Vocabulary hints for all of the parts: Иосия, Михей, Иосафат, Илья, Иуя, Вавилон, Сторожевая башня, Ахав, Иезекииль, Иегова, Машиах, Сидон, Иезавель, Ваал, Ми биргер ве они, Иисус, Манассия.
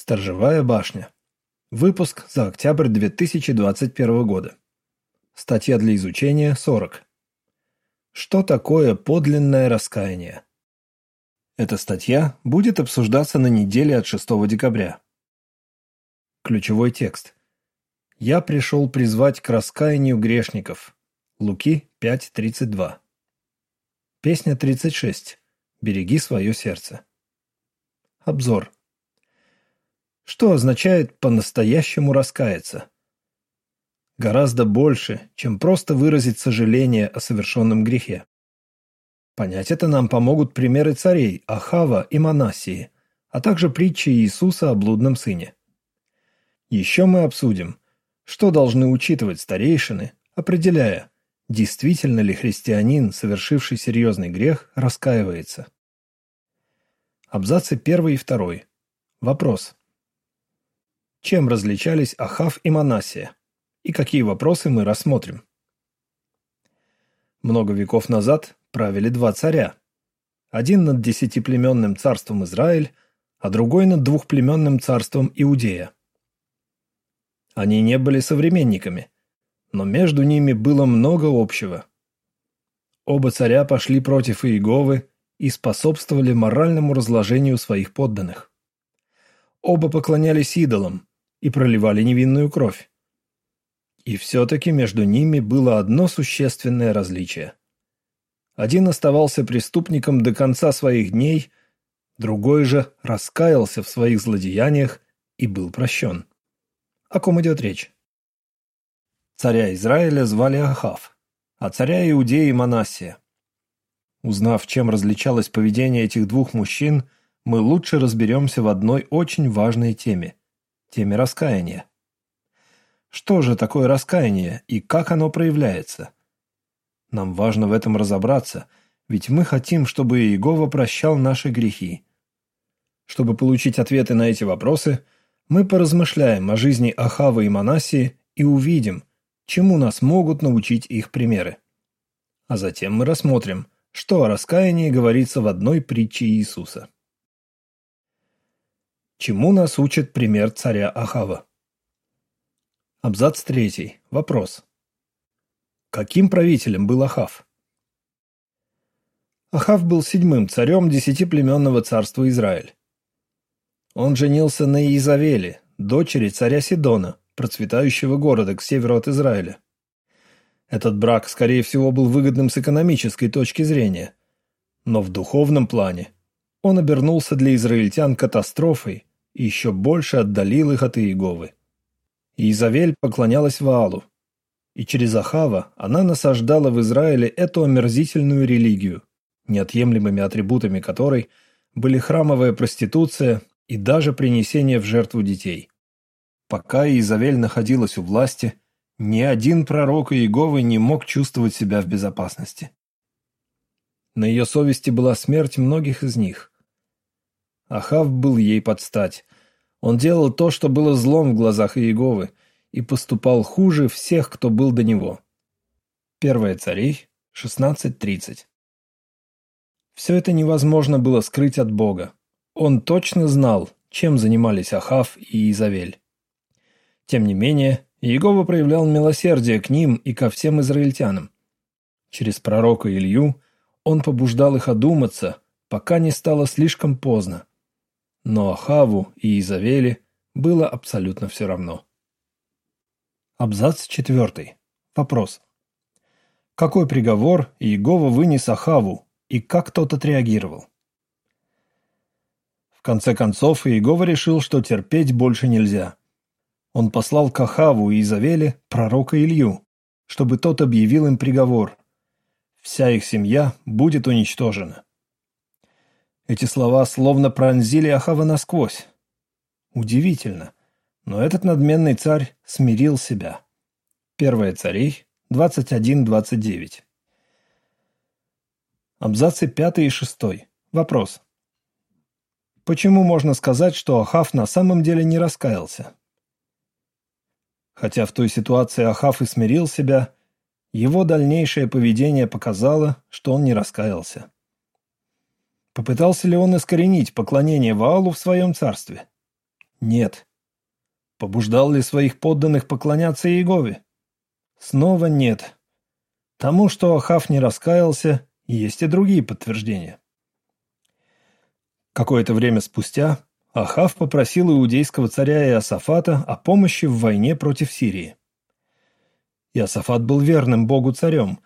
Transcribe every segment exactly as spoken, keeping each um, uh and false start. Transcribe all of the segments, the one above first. Сторожевая башня. Выпуск за октябрь две тысячи двадцать первого года. Статья для изучения сорок. Что такое подлинное раскаяние? Эта статья будет обсуждаться на неделе от шестого декабря. Ключевой текст. «Я пришел призвать к раскаянию грешников». Луки пять тридцать два. Песня тридцать шесть. «Береги свое сердце». Обзор. Что означает по-настоящему раскаяться? Гораздо больше, чем просто выразить сожаление о совершенном грехе. Понять это нам помогут примеры царей Ахава и Манассии, а также притчи Иисуса о блудном сыне. Еще мы обсудим, что должны учитывать старейшины, определяя, действительно ли христианин, совершивший серьезный грех, раскаивается. Абзацы первый и второй. Вопрос. Чем различались Ахав и Манассия? И какие вопросы мы рассмотрим? Много веков назад правили два царя. Один над десятиплеменным царством Израиль, а другой над двухплеменным царством Иудея. Они не были современниками, но между ними было много общего. Оба царя пошли против Иеговы и способствовали моральному разложению своих подданных. Оба поклонялись идолам и проливали невинную кровь. И все-таки между ними было одно существенное различие. Один оставался преступником до конца своих дней, другой же раскаялся в своих злодеяниях и был прощен. О ком идет речь? Царя Израиля звали Ахав, а царя Иудеи – Манассия. Узнав, чем различалось поведение этих двух мужчин, мы лучше разберемся в одной очень важной теме – теме раскаяния. Что же такое раскаяние и как оно проявляется? Нам важно в этом разобраться, ведь мы хотим, чтобы Иегова прощал наши грехи. Чтобы получить ответы на эти вопросы, мы поразмышляем о жизни Ахава и Манассии и увидим, чему нас могут научить их примеры. А затем мы рассмотрим, что о раскаянии говорится в одной притче Иисуса. Чему нас учит пример царя Ахава? Абзац третий. Вопрос. Каким правителем был Ахав? Ахав был седьмым царем десятиплеменного царства Израиль. Он женился на Иезавели, дочери царя Сидона, процветающего города к северу от Израиля. Этот брак, скорее всего, был выгодным с экономической точки зрения, но в духовном плане он обернулся для израильтян катастрофой и еще больше отдалил их от Иеговы. Иезавель поклонялась Ваалу, и через Ахава она насаждала в Израиле эту омерзительную религию, неотъемлемыми атрибутами которой были храмовая проституция и даже принесение в жертву детей. Пока Иезавель находилась у власти, ни один пророк Иеговы не мог чувствовать себя в безопасности. На ее совести была смерть многих из них. Ахав был ей под стать. Он делал то, что было злом в глазах Иеговы, и поступал хуже всех, кто был до него. первое Царей, шестнадцать тридцать. Все это невозможно было скрыть от Бога. Он точно знал, чем занимались Ахав и Иезавель. Тем не менее, Иегова проявлял милосердие к ним и ко всем израильтянам. Через пророка Илью он побуждал их одуматься, пока не стало слишком поздно. Но Ахаву и Иезавели было абсолютно все равно. Абзац четвертый. Вопрос. Какой приговор Иегова вынес Ахаву и как тот отреагировал? В конце концов, Иегова решил, что терпеть больше нельзя. Он послал к Ахаву и Иезавели пророка Илью, чтобы тот объявил им приговор. Вся их семья будет уничтожена. Эти слова словно пронзили Ахава насквозь. Удивительно, но этот надменный царь смирил себя. первое Царей, двадцать один двадцать девять. Абзацы пятый и шестой. Вопрос. Почему можно сказать, что Ахав на самом деле не раскаялся? Хотя в той ситуации Ахав и смирил себя, его дальнейшее поведение показало, что он не раскаялся. Попытался ли он искоренить поклонение Ваалу в своем царстве? Нет. Побуждал ли своих подданных поклоняться Иегове? Снова нет. Тому, что Ахав не раскаялся, есть и другие подтверждения. Какое-то время спустя Ахав попросил иудейского царя Иосафата о помощи в войне против Сирии. Иосафат был верным Богу царем,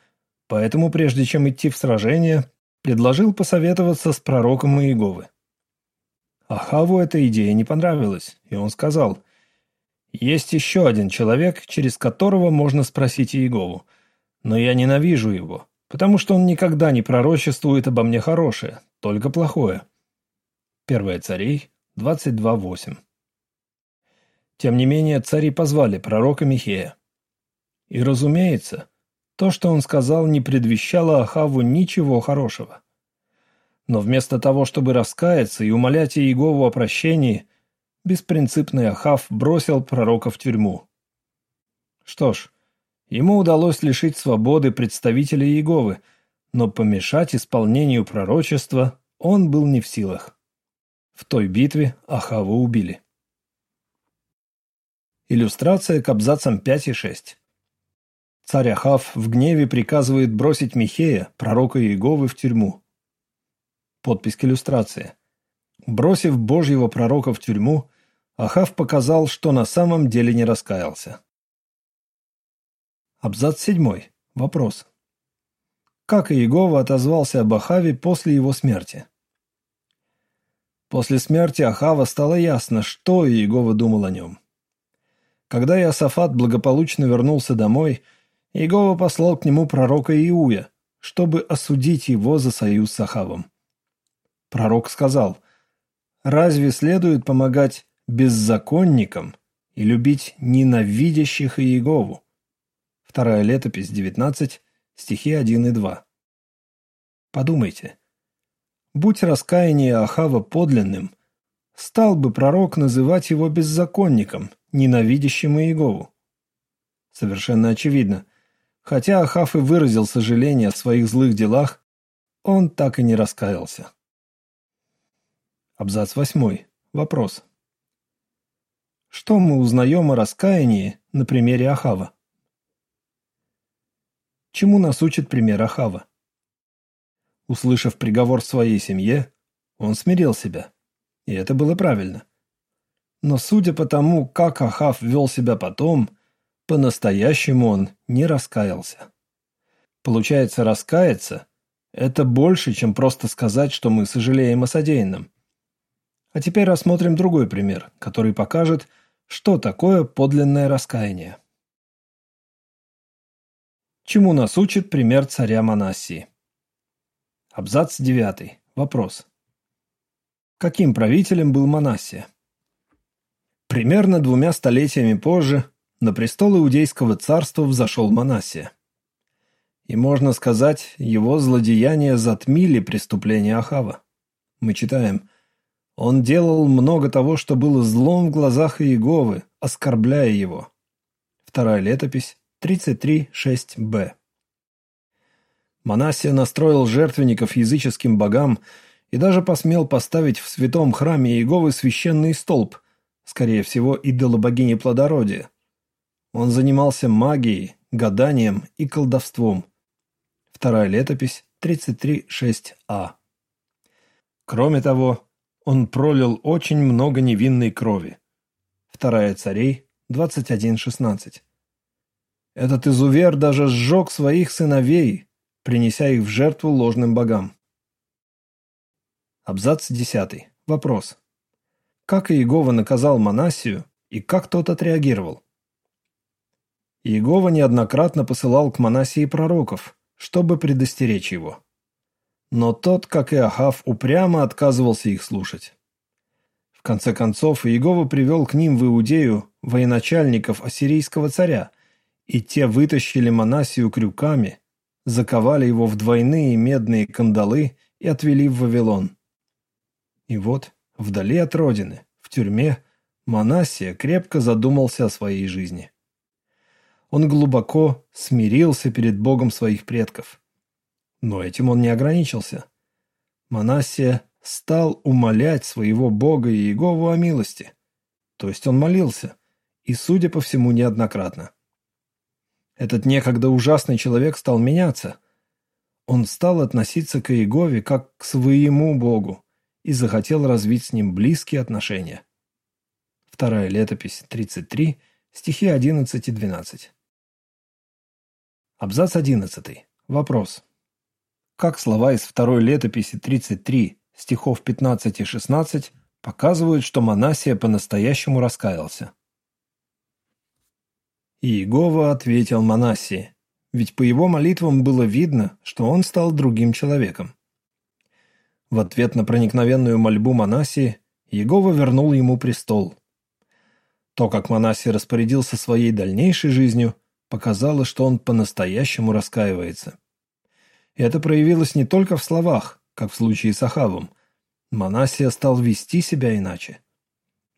поэтому, прежде чем идти в сражение, предложил посоветоваться с пророком Иеговы. Ахаву эта идея не понравилась, и он сказал: «Есть еще один человек, через которого можно спросить Иегову, но я ненавижу его, потому что он никогда не пророчествует обо мне хорошее, только плохое». Первое Царей, двадцать два, восемь. Тем не менее, цари позвали пророка Михея. И, разумеется, то, что он сказал, не предвещало Ахаву ничего хорошего. Но вместо того, чтобы раскаяться и умолять Иегову о прощении, беспринципный Ахав бросил пророка в тюрьму. Что ж, ему удалось лишить свободы представителя Иеговы, но помешать исполнению пророчества он был не в силах. В той битве Ахава убили. Иллюстрация к абзацам пять и шесть. Царь Ахав в гневе приказывает бросить Михея, пророка Иеговы, в тюрьму. Подпись к иллюстрации. Бросив Божьего пророка в тюрьму, Ахав показал, что на самом деле не раскаялся. Абзац семь. Вопрос. Как Иегова отозвался об Ахаве после его смерти? После смерти Ахава стало ясно, что Иегова думал о нем. Когда Иосафат благополучно вернулся домой, Иегова послал к нему пророка Иуя, чтобы осудить его за союз с Ахавом. Пророк сказал: «Разве следует помогать беззаконникам и любить ненавидящих Иегову?» Вторая Летопись, девятнадцать, стихи один и два. Подумайте, будь раскаяние Ахава подлинным, стал бы пророк называть его беззаконником, ненавидящим Иегову? Совершенно очевидно, хотя Ахав и выразил сожаление о своих злых делах, он так и не раскаялся. Абзац восьмой. Вопрос. Что мы узнаем о раскаянии на примере Ахава? Чему нас учит пример Ахава? Услышав приговор своей семье, он смирил себя, и это было правильно. Но судя по тому, как Ахав вел себя потом, по-настоящему он не раскаялся. Получается, раскаяться – это больше, чем просто сказать, что мы сожалеем о содеянном. А теперь рассмотрим другой пример, который покажет, что такое подлинное раскаяние. Чему нас учит пример царя Манассии? Абзац девятый. Вопрос. Каким правителем был Манассия? Примерно двумя столетиями позже на престол Иудейского царства взошел Манассия. И можно сказать, его злодеяния затмили преступления Ахава. Мы читаем: «Он делал много того, что было злом в глазах Иеговы, оскорбляя его». Вторая Летопись, тридцать три, шесть-б. Манассия настроил жертвенников языческим богам и даже посмел поставить в святом храме Иеговы священный столб, скорее всего, идолобогини плодородия. Он занимался магией, гаданием и колдовством. Вторая Летопись, тридцать три, шесть-а. Кроме того, он пролил очень много невинной крови. Второе Царей, двадцать один, шестнадцать. Этот изувер даже сжег своих сыновей, принеся их в жертву ложным богам. Абзац десятый. Вопрос. Как Иегова наказал Манассию и как тот отреагировал? Иегова неоднократно посылал к Манассии пророков, чтобы предостеречь его. Но тот, как и Ахав, упрямо отказывался их слушать. В конце концов, Иегова привел к ним в Иудею военачальников ассирийского царя, и те вытащили Манассию крюками, заковали его в двойные медные кандалы и отвели в Вавилон. И вот, вдали от родины, в тюрьме, Манассия крепко задумался о своей жизни. Он глубоко смирился перед Богом своих предков. Но этим он не ограничился. Манассия стал умолять своего Бога Иегову о милости. То есть он молился, и, судя по всему, неоднократно. Этот некогда ужасный человек стал меняться. Он стал относиться к Иегове как к своему Богу и захотел развить с ним близкие отношения. Вторая летопись, тридцать три, стихи одиннадцать и двенадцать. Абзац одиннадцатый. Вопрос. Как слова из второй летописи тридцать три, стихов пятнадцать и шестнадцать, показывают, что Манассия по-настоящему раскаялся? Иегова ответил Манассии, ведь по его молитвам было видно, что он стал другим человеком. В ответ на проникновенную мольбу Манассии Иегова вернул ему престол. То, как Манассия распорядился своей дальнейшей жизнью, показало, что он по-настоящему раскаивается. И это проявилось не только в словах, как в случае с Ахавом. Манассия стал вести себя иначе.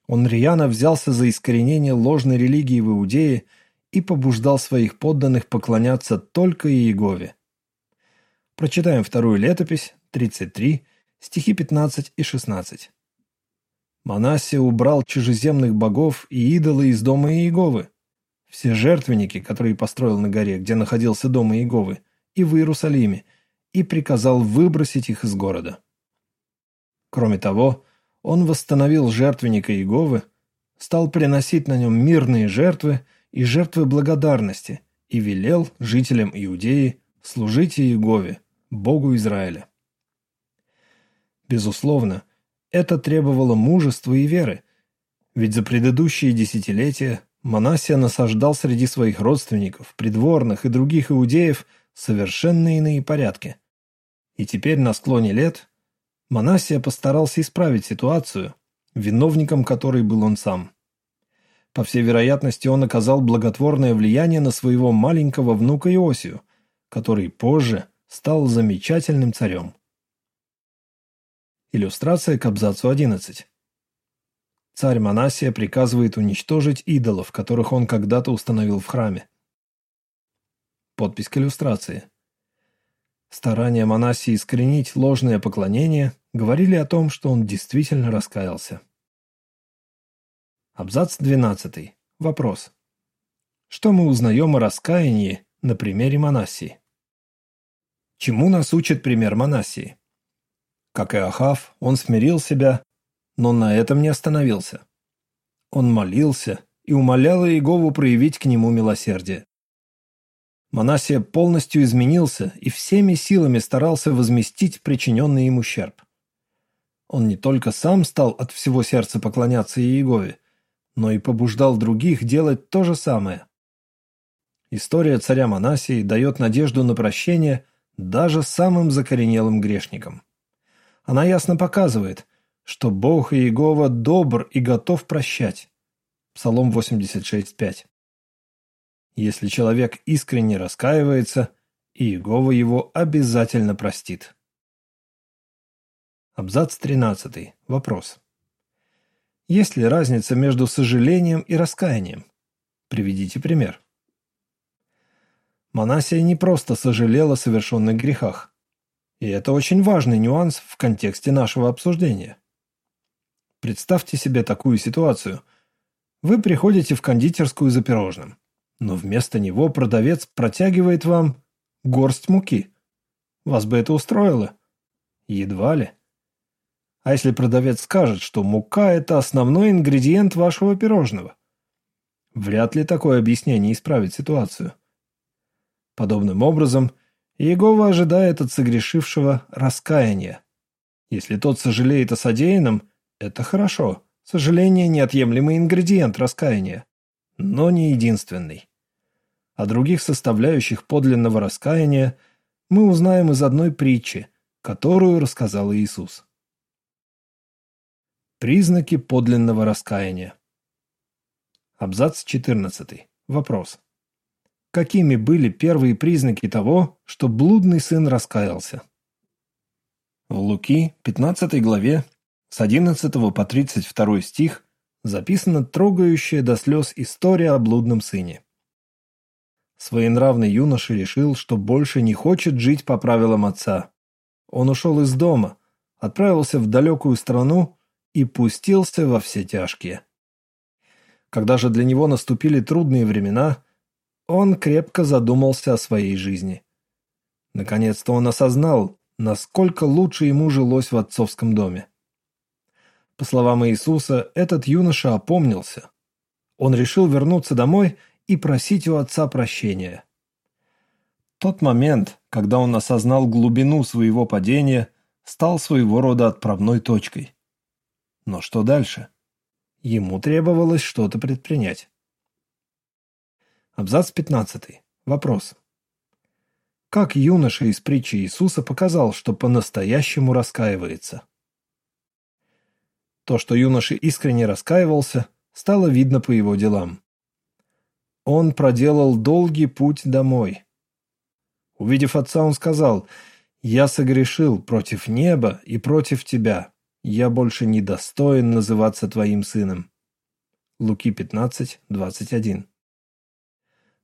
Он рьяно взялся за искоренение ложной религии в Иудее и побуждал своих подданных поклоняться только Иегове. Прочитаем вторую летопись, тридцать три, стихи пятнадцать и шестнадцать. Манассия убрал чужеземных богов и идолы из дома Иеговы. Все жертвенники, которые построил на горе, где находился дом Иеговы, и в Иерусалиме, и приказал выбросить их из города. Кроме того, он восстановил жертвенника Иеговы, стал приносить на нем мирные жертвы и жертвы благодарности и велел жителям Иудеи служить Иегове, Богу Израиля. Безусловно, это требовало мужества и веры, ведь за предыдущие десятилетия Манассия насаждал среди своих родственников, придворных и других иудеев совершенно иные порядки. И теперь на склоне лет Манассия постарался исправить ситуацию, виновником которой был он сам. По всей вероятности, он оказал благотворное влияние на своего маленького внука Иосию, который позже стал замечательным царем. Иллюстрация к абзацу одиннадцать. Царь Манассия приказывает уничтожить идолов, которых он когда-то установил в храме. Подпись к иллюстрации. Старания Манассии искоренить ложное поклонение говорили о том, что он действительно раскаялся. Абзац двенадцатый. Вопрос. Что мы узнаем о раскаянии на примере Манассии? Чему нас учит пример Манассии? Как и Ахав, он смирил себя, но на этом не остановился. Он молился и умолял Иегову проявить к нему милосердие. Манассия полностью изменился и всеми силами старался возместить причиненный им ущерб. Он не только сам стал от всего сердца поклоняться Иегове, но и побуждал других делать то же самое. История царя Манассии дает надежду на прощение даже самым закоренелым грешникам. Она ясно показывает, что Бог Иегова добр и готов прощать. Псалом восемьдесят шесть, пять. Если человек искренне раскаивается, Иегова его обязательно простит. Абзац тринадцатый. Вопрос. Есть ли разница между сожалением и раскаянием? Приведите пример. Манассия не просто сожалел о совершенных грехах. И это очень важный нюанс в контексте нашего обсуждения. Представьте себе такую ситуацию. Вы приходите в кондитерскую за пирожным. Но вместо него продавец протягивает вам горсть муки. Вас бы это устроило? Едва ли. А если продавец скажет, что мука – это основной ингредиент вашего пирожного? Вряд ли такое объяснение исправит ситуацию. Подобным образом, Иегова ожидает от согрешившего раскаяния. Если тот сожалеет о содеянном, это хорошо. Сожаление – неотъемлемый ингредиент раскаяния, но не единственный. О других составляющих подлинного раскаяния мы узнаем из одной притчи, которую рассказал Иисус. Признаки подлинного раскаяния. Абзац четырнадцатый. Вопрос. Какими были первые признаки того, что блудный сын раскаялся? В Луки, пятнадцатой главе, с одиннадцатого по тридцать второй стих, записана трогающая до слез история о блудном сыне. Своенравный юноша решил, что больше не хочет жить по правилам отца. Он ушел из дома, отправился в далекую страну и пустился во все тяжкие. Когда же для него наступили трудные времена, он крепко задумался о своей жизни. Наконец-то он осознал, насколько лучше ему жилось в отцовском доме. По словам Иисуса, этот юноша опомнился. Он решил вернуться домой и просить у отца прощения. Тот момент, когда он осознал глубину своего падения, стал своего рода отправной точкой. Но что дальше? Ему требовалось что-то предпринять. Абзац пятнадцатый. Вопрос. Как юноша из притчи Иисуса показал, что по-настоящему раскаивается? То, что юноша искренне раскаивался, стало видно по его делам. Он проделал долгий путь домой. Увидев отца, он сказал: «Я согрешил против неба и против тебя. Я больше не достоин называться твоим сыном». Луки пятнадцать, двадцать один.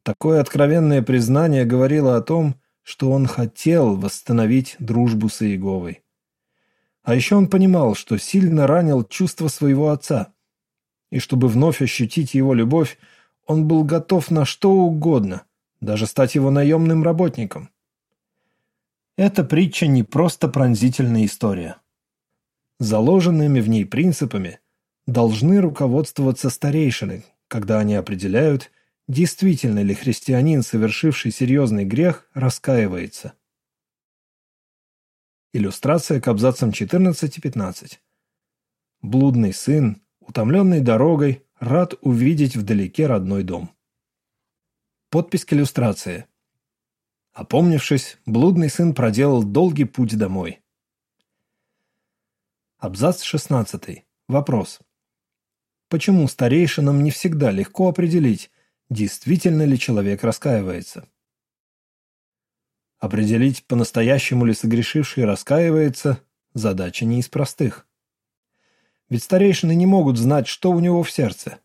Такое откровенное признание говорило о том, что он хотел восстановить дружбу с Иеговой. А еще он понимал, что сильно ранил чувства своего отца. И чтобы вновь ощутить его любовь, он был готов на что угодно, даже стать его наемным работником. Эта притча не просто пронзительная история. Заложенными в ней принципами должны руководствоваться старейшины, когда они определяют, действительно ли христианин, совершивший серьезный грех, раскаивается. Иллюстрация к абзацам четырнадцать и пятнадцать. Блудный сын, утомленный дорогой, рад увидеть вдалеке родной дом. Подпись к иллюстрации. Опомнившись, блудный сын проделал долгий путь домой. Абзац шестнадцатый. Вопрос. Почему старейшинам не всегда легко определить, действительно ли человек раскаивается? Определить, по-настоящему ли согрешивший раскаивается, задача не из простых. Ведь старейшины не могут знать, что у него в сердце.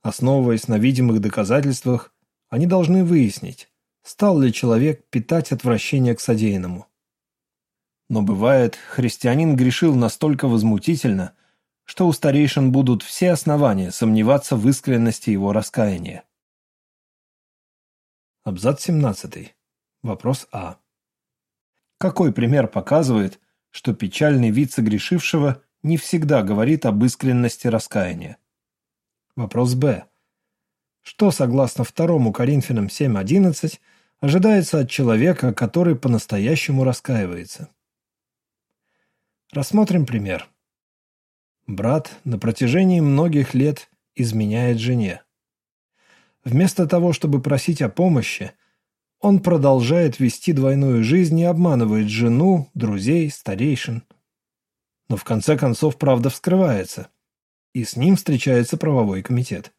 Основываясь на видимых доказательствах, они должны выяснить, стал ли человек питать отвращение к содеянному. Но бывает, христианин грешил настолько возмутительно, что у старейшин будут все основания сомневаться в искренности его раскаяния. Абзац семнадцатый. Вопрос А. Какой пример показывает, что печальный вид согрешившего не всегда говорит об искренности раскаяния? Вопрос Б. Что, согласно второму Коринфянам семь одиннадцать, ожидается от человека, который по-настоящему раскаивается? Рассмотрим пример. Брат на протяжении многих лет изменяет жене. Вместо того, чтобы просить о помощи, он продолжает вести двойную жизнь и обманывает жену, друзей, старейшин. Но в конце концов правда вскрывается, и с ним встречается правовой комитет.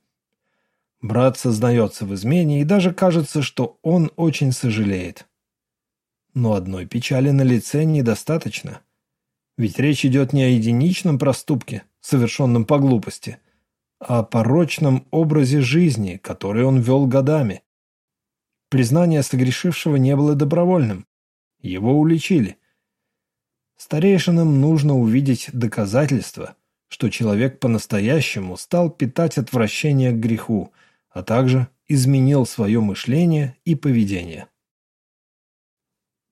Брат сознается в измене, и даже кажется, что он очень сожалеет. Но одной печали на лице недостаточно. Ведь речь идет не о единичном проступке, совершенном по глупости, а о порочном образе жизни, который он вел годами. Признание согрешившего не было добровольным. Его уличили. Старейшинам нужно увидеть доказательства, что человек по-настоящему стал питать отвращение к греху, а также изменил свое мышление и поведение.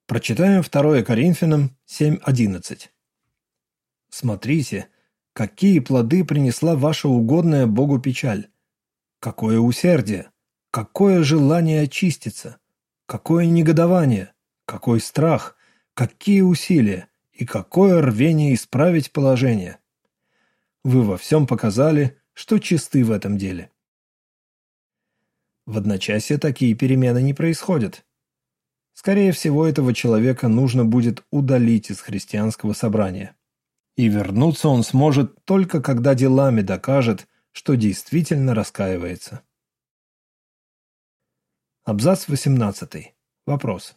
Прочитаем второе Коринфянам семь одиннадцать. «Смотрите, какие плоды принесла ваша угодная Богу печаль! Какое усердие! Какое желание очиститься! Какое негодование! Какой страх! Какие усилия! И какое рвение исправить положение! Вы во всем показали, что чисты в этом деле». В одночасье такие перемены не происходят. Скорее всего, этого человека нужно будет удалить из христианского собрания. И вернуться он сможет только когда делами докажет, что действительно раскаивается. Абзац восемнадцатый. Вопрос.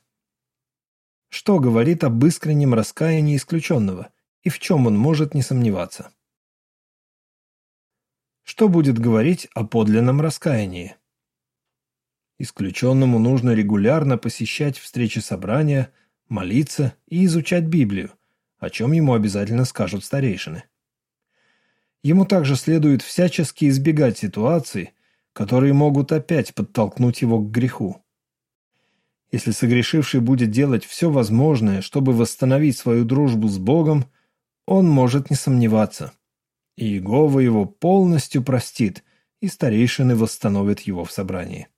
Что говорит об искреннем раскаянии исключенного и в чем он может не сомневаться? Что будет говорить о подлинном раскаянии? Исключенному нужно регулярно посещать встречи собрания, молиться и изучать Библию, о чем ему обязательно скажут старейшины. Ему также следует всячески избегать ситуаций, которые могут опять подтолкнуть его к греху. Если согрешивший будет делать все возможное, чтобы восстановить свою дружбу с Богом, он может не сомневаться. Иегова его полностью простит, и старейшины восстановят его в собрании.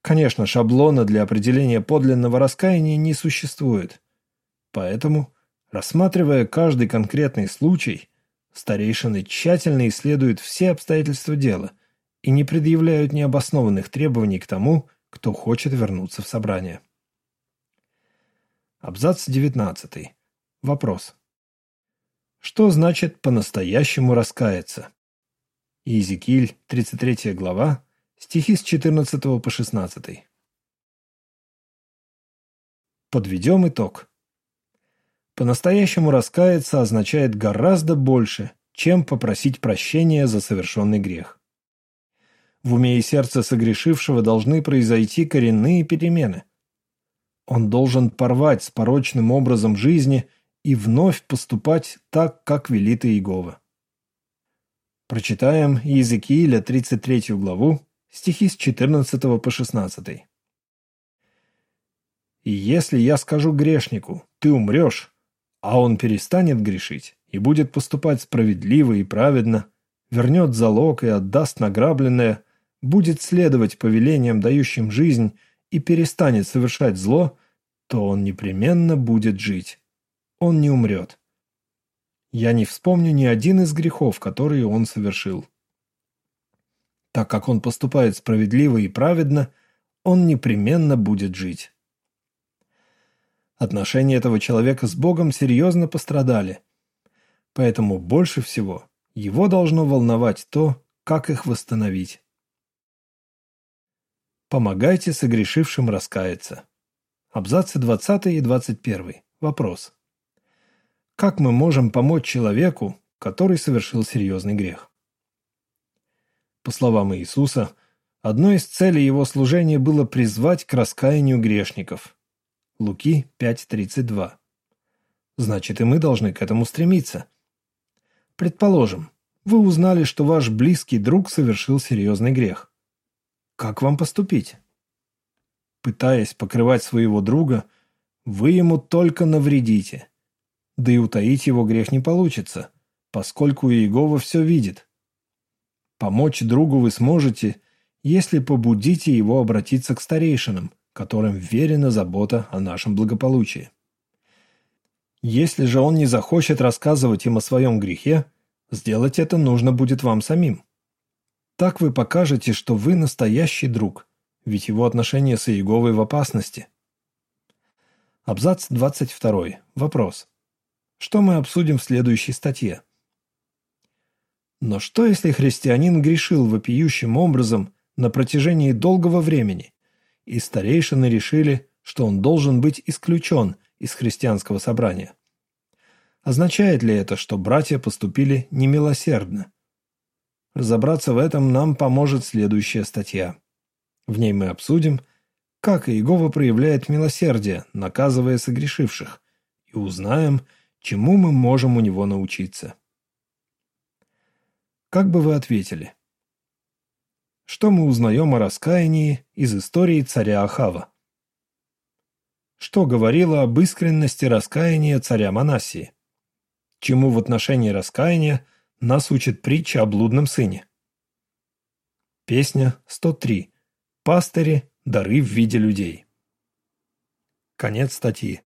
Конечно, шаблона для определения подлинного раскаяния не существует. Поэтому, рассматривая каждый конкретный случай, старейшины тщательно исследуют все обстоятельства дела и не предъявляют необоснованных требований к тому, кто хочет вернуться в собрание. Абзац девятнадцатый. Вопрос. Что значит по-настоящему раскаяться? Иезекииль, тридцать третья глава, стихи с четырнадцатого по шестнадцатый. Подведем итог. По-настоящему раскаяться означает гораздо больше, чем попросить прощения за совершенный грех. В уме и сердце согрешившего должны произойти коренные перемены. Он должен порвать с порочным образом жизни и вновь поступать так, как велит Иегова. Прочитаем Иезекииля тридцать третью главу, стихи с четырнадцатого по шестнадцатый. «И если я скажу грешнику, ты умрешь, а он перестанет грешить и будет поступать справедливо и праведно, вернет залог и отдаст награбленное, будет следовать повелениям, дающим жизнь, и перестанет совершать зло, то он непременно будет жить. Он не умрет. Я не вспомню ни один из грехов, которые он совершил. Так как он поступает справедливо и праведно, он непременно будет жить». Отношения этого человека с Богом серьезно пострадали, поэтому больше всего его должно волновать то, как их восстановить. Помогайте согрешившим раскаяться. Абзацы двадцатый и двадцать первый. Вопрос. Как мы можем помочь человеку, который совершил серьезный грех? По словам Иисуса, одной из целей его служения было призвать к раскаянию грешников. Луки пять тридцать два. Значит, и мы должны к этому стремиться. Предположим, вы узнали, что ваш близкий друг совершил серьезный грех. Как вам поступить? Пытаясь покрывать своего друга, вы ему только навредите. Да и утаить его грех не получится, поскольку Иегова все видит. Помочь другу вы сможете, если побудите его обратиться к старейшинам, которым верена забота о нашем благополучии. Если же он не захочет рассказывать им о своем грехе, сделать это нужно будет вам самим. Так вы покажете, что вы настоящий друг, ведь его отношения с Иеговой в опасности. Абзац двадцать второй. Вопрос. Что мы обсудим в следующей статье? Но что, если христианин грешил вопиющим образом на протяжении долгого времени, и старейшины решили, что он должен быть исключен из христианского собрания? Означает ли это, что братья поступили немилосердно? Разобраться в этом нам поможет следующая статья. В ней мы обсудим, как Иегова проявляет милосердие, наказывая согрешивших, и узнаем, чему мы можем у него научиться. Как бы вы ответили? Что мы узнаем о раскаянии из истории царя Ахава? Что говорило об искренности раскаяния царя Манассии? Чему в отношении раскаяния нас учит притча о блудном сыне? Песня сто три. Пастыри, дары в виде людей. Конец статьи.